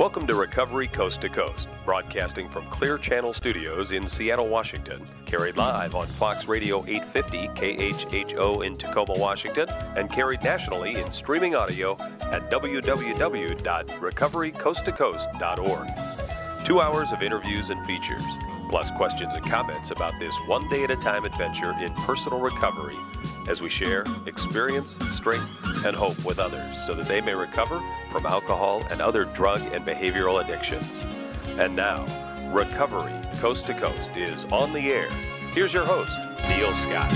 Welcome to Recovery Coast to Coast, broadcasting from Clear Channel Studios in Seattle, Washington, carried live on Fox Radio 850 KHHO in Tacoma, Washington, and carried nationally in streaming audio at www.recoverycoasttocoast.org. 2 hours of interviews and features, plus questions and comments about this one-day-at-a-time adventure in personal recovery as we share experience, strength, and hope with others so that they may recover from alcohol and other drug and behavioral addictions. And now, Recovery Coast to Coast is on the air. Here's your host, Neil Scott.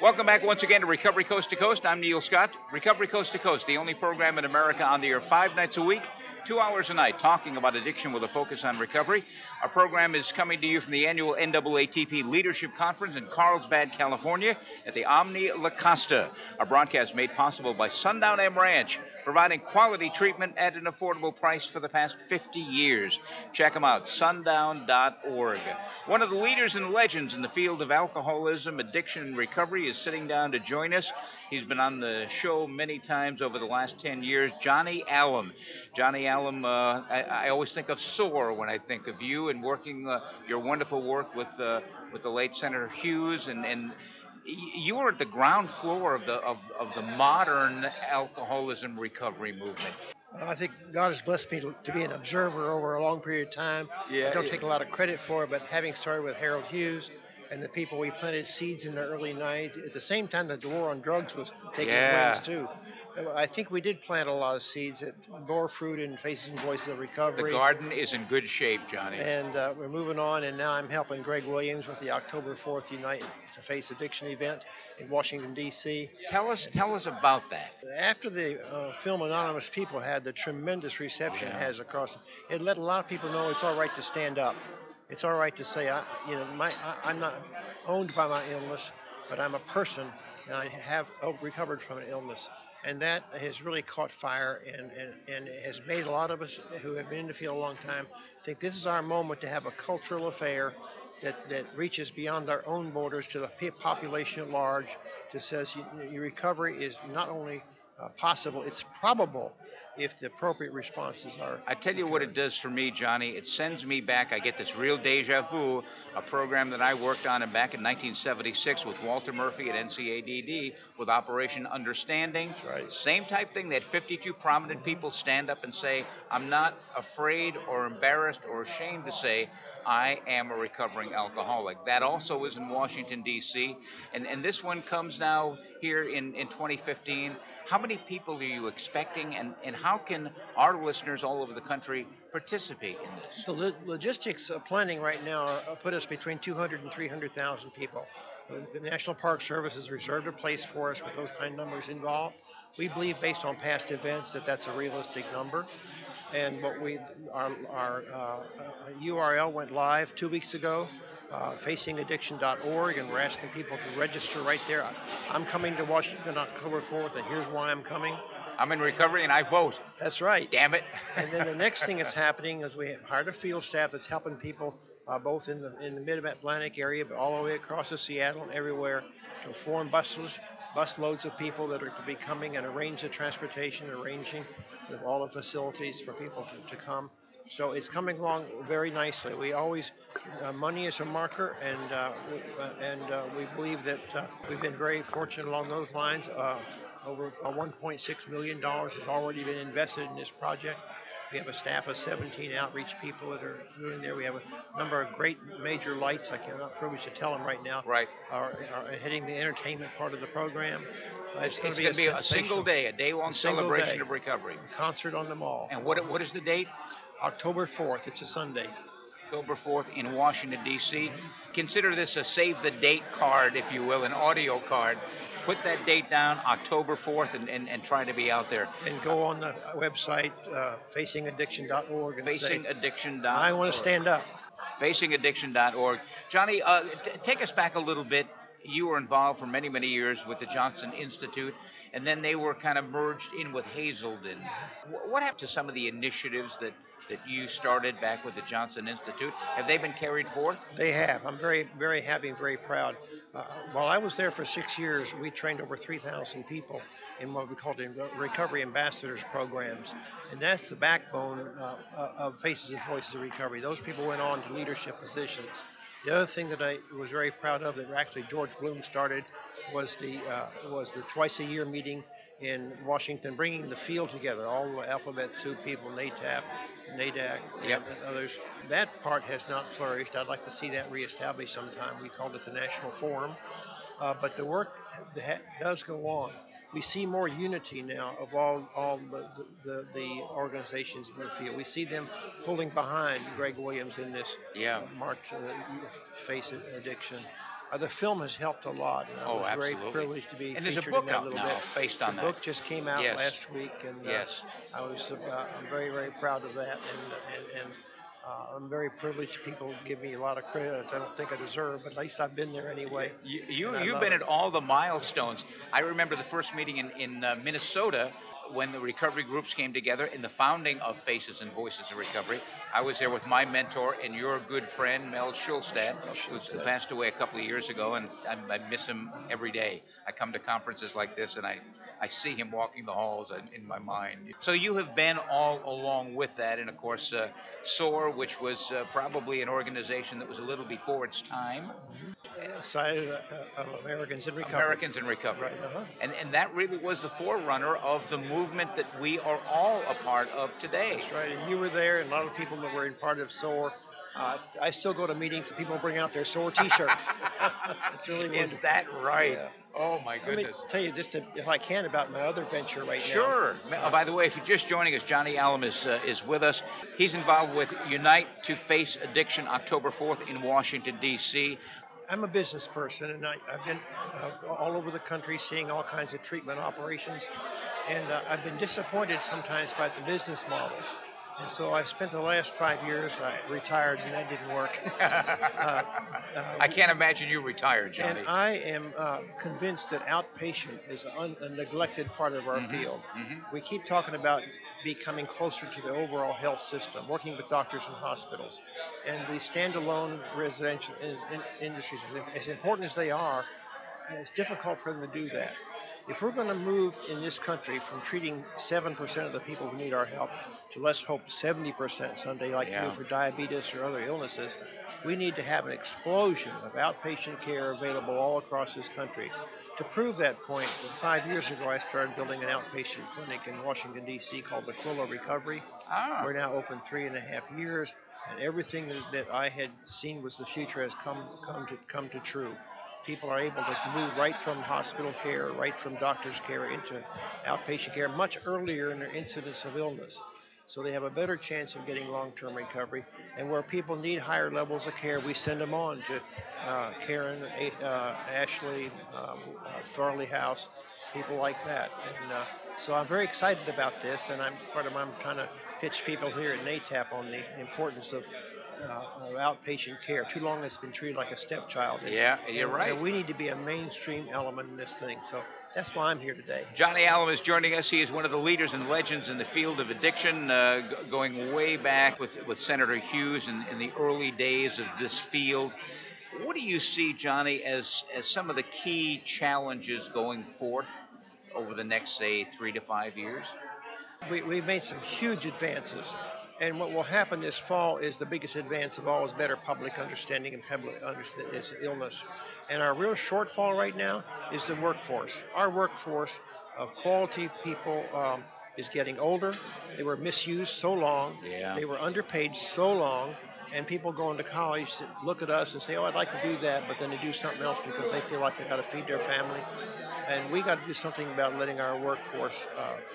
Welcome back once again to Recovery Coast to Coast. I'm Neil Scott. Recovery Coast to Coast, the only program in America on the air 5 nights a week, 2 hours a night, talking about addiction with a focus on recovery. Our program is coming to you from the annual NAATP Leadership Conference in Carlsbad, California, at the Omni La Costa. Our broadcast made possible by Sundown M Ranch, providing quality treatment at an affordable price for the past 50 years. Check them out, sundown.org. One of the leaders and legends in the field of alcoholism, addiction, and recovery is sitting down to join us. He's been on the show many times over the last 10 years, Johnny Allem. Johnny Allem, I always think of SOAR when I think of you and working your wonderful work with the late Senator Hughes, and you were at the ground floor of the modern alcoholism recovery movement. I think God has blessed me to be an observer over a long period of time. Yeah, I don't take a lot of credit for it, but having started with Harold Hughes and the people we planted seeds in the early 90s, at the same time that the war on drugs was taking place too. I think we did plant a lot of seeds that bore fruit in Faces and Voices of Recovery. The garden is in good shape, Johnny. And we're moving on, and now I'm helping Greg Williams with the October 4th Unite to Face Addiction event in Washington, D.C. Tell us about that. After the film Anonymous People had the tremendous reception it has across, it let a lot of people know it's all right to stand up. It's all right to say, I'm not owned by my illness, but I'm a person, and I have recovered from an illness. And that has really caught fire and has made a lot of us who have been in the field a long time think this is our moment to have a cultural affair that reaches beyond our own borders to the population at large, that says your recovery is not only possible, it's probable if the appropriate responses are. I tell you what it does for me, Johnny. It sends me back. I get this real deja vu, a program that I worked on back in 1976 with Walter Murphy at NCADD with Operation Understanding. That's right. Same type thing. They had 52 prominent people stand up and say, I'm not afraid or embarrassed or ashamed to say I am a recovering alcoholic. That also is in Washington, D.C. And this one comes now here in 2015. How many people are you expecting, and how can our listeners all over the country participate in this? The logistics planning right now put us between 200 and 300,000 people. The National Park Service has reserved a place for us with those kind of numbers involved. We believe, based on past events, that that's a realistic number. And what our URL went live 2 weeks ago, facingaddiction.org, and we're asking people to register right there. I'm coming to Washington October 4th, and here's why I'm coming. I'm in recovery, and I vote. That's right. Damn it. And then the next thing that's happening is we have hired a field staff that's helping people both in the mid-Atlantic area, but all the way across to Seattle and everywhere, to form busloads of people that are to be coming and arrange the transportation, arranging all the facilities for people to come. So it's coming along very nicely. We always, money is a marker, and we believe that we've been very fortunate along those lines. Over $1.6 million has already been invested in this project. We have a staff of 17 outreach people that are doing there. We have a number of great major lights. I cannot privilege to tell them right now. Right. Are heading the entertainment part of the program. It's going to be a single day, a day-long celebration of recovery. A concert on the mall. And what is the date? October 4th. It's a Sunday. October 4th in Washington, D.C. Consider this a save-the-date card, if you will, an audio card. Put that date down, October 4th, and try to be out there. And go on the website, facingaddiction.org, and facingaddiction.org. Say, I want to stand up. Facingaddiction.org. Johnny, take us back a little bit. You were involved for many, many years with the Johnson Institute, and then they were kind of merged in with Hazelden. What happened to some of the initiatives that you started back with the Johnson Institute? Have they been carried forth? They have. I'm very, very happy and very proud. While I was there for 6 years, we trained over 3,000 people in what we called the Recovery Ambassadors programs. And that's the backbone of Faces and Voices of Recovery. Those people went on to leadership positions. The other thing that I was very proud of that actually George Bloom started was the twice-a-year meeting in Washington, bringing the field together, all the Alphabet Soup people, NATAP, NADAC, and others. That part has not flourished. I'd like to see that reestablished sometime. We called it the National Forum. But the work does go on. We see more unity now of all the organizations in the field. We see them pulling behind Greg Williams in this march Face Addiction. The film has helped a lot. And I was absolutely very privileged to be featured in that little bit. And there's a book out now based on that. The book just came out last week, and I was I'm very, very proud of that. And I'm very privileged. People give me a lot of credits I don't think I deserve, but at least I've been there anyway. You've been at all the milestones. I remember the first meeting in Minnesota when the recovery groups came together in the founding of Faces and Voices of Recovery. I was there with my mentor and your good friend, Mel Schulstad, who passed away a couple of years ago, and I miss him every day. I come to conferences like this, and I see him walking the halls in my mind. So you have been all along with that, and of course, SOAR, which was probably an organization that was a little before its time. Society of Americans in Recovery. Americans in Recovery. Right, and that really was the forerunner of the movement that we are all a part of today. That's right, and you were there, and a lot of people that were in part of SOAR. I still go to meetings and people bring out their SOAR T-shirts. It's really wonderful. Is that right? Yeah. Oh, my goodness. Let me tell you just, if I can, about my other venture right now. Sure. By the way, if you're just joining us, Johnny Allem is with us. He's involved with Unite to Face Addiction, October 4th in Washington, D.C. I'm a business person, and I've been all over the country seeing all kinds of treatment operations, and I've been disappointed sometimes by the business model. And so I spent the last 5 years, I retired, and that didn't work. I can't imagine you retired, Johnny. And I am convinced that outpatient is a neglected part of our field. We keep talking about becoming closer to the overall health system, working with doctors and hospitals. And the standalone residential industries, as important as they are, it's difficult for them to do that. If we're going to move in this country from treating 7% of the people who need our help to, let's hope, 70% someday, like you do for diabetes or other illnesses, we need to have an explosion of outpatient care available all across this country. To prove that point, 5 years ago, I started building an outpatient clinic in Washington, D.C. called the Quilla Recovery. We're now open 3.5 years, and everything that I had seen was the future has come to true. People are able to move right from hospital care, right from doctor's care into outpatient care much earlier in their incidence of illness. So they have a better chance of getting long-term recovery. And where people need higher levels of care, we send them on to Karen, Ashley, Farley House, people like that. And so I'm very excited about this, and I'm trying to pitch people here at NATAP on the importance of outpatient care. Too long it's been treated like a stepchild. Yeah, you're right. And we need to be a mainstream element in this thing. So that's why I'm here today. Johnny Allem is joining us. He is one of the leaders and legends in the field of addiction, going way back with Senator Hughes in the early days of this field. What do you see, Johnny, as some of the key challenges going forth over the next, say, 3 to 5 years? We've made some huge advances. And what will happen this fall is the biggest advance of all is better public understanding and public is illness. And our real shortfall right now is the workforce. Our workforce of quality people is getting older. They were misused so long. Yeah. They were underpaid so long. And people going to college look at us and say, oh, I'd like to do that, but then they do something else because they feel like they've got to feed their family. And we got to do something about letting our workforce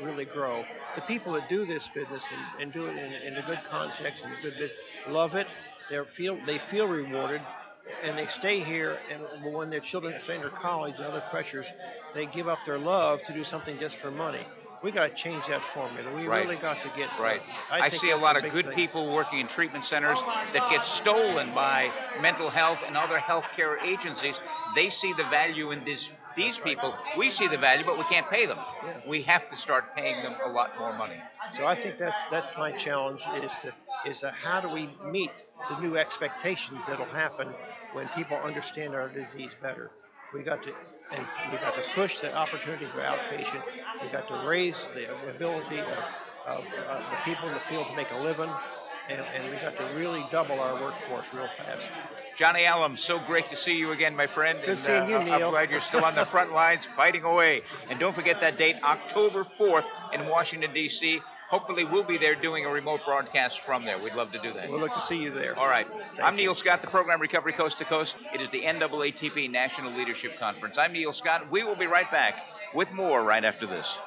really grow. The people that do this business and do it in a good context and a good business love it. They feel rewarded, and they stay here. And when their children stay under college and other pressures, they give up their love to do something just for money. We got to change that formula. We really got to get right. I see a lot of good people working in treatment centers that get stolen by mental health and other health care agencies. They see the value in these people. We see the value, but we can't pay them. Yeah. We have to start paying them a lot more money. So I think that's my challenge is how do we meet the new expectations that'll happen when people understand our disease better. We got to push the opportunity for outpatient. We got to raise the ability of the people in the field to make a living. And we got to really double our workforce real fast. Johnny Allem, so great to see you again, my friend. Good seeing you, Neil. I'm glad you're still on the front lines fighting away. And don't forget that date, October 4th in Washington, D.C. Hopefully we'll be there doing a remote broadcast from there. We'd love to do that. We'll look to see you there. All right. I'm Neil Scott, the program Recovery Coast to Coast. It is the NAATP National Leadership Conference. I'm Neil Scott. We will be right back with more right after this.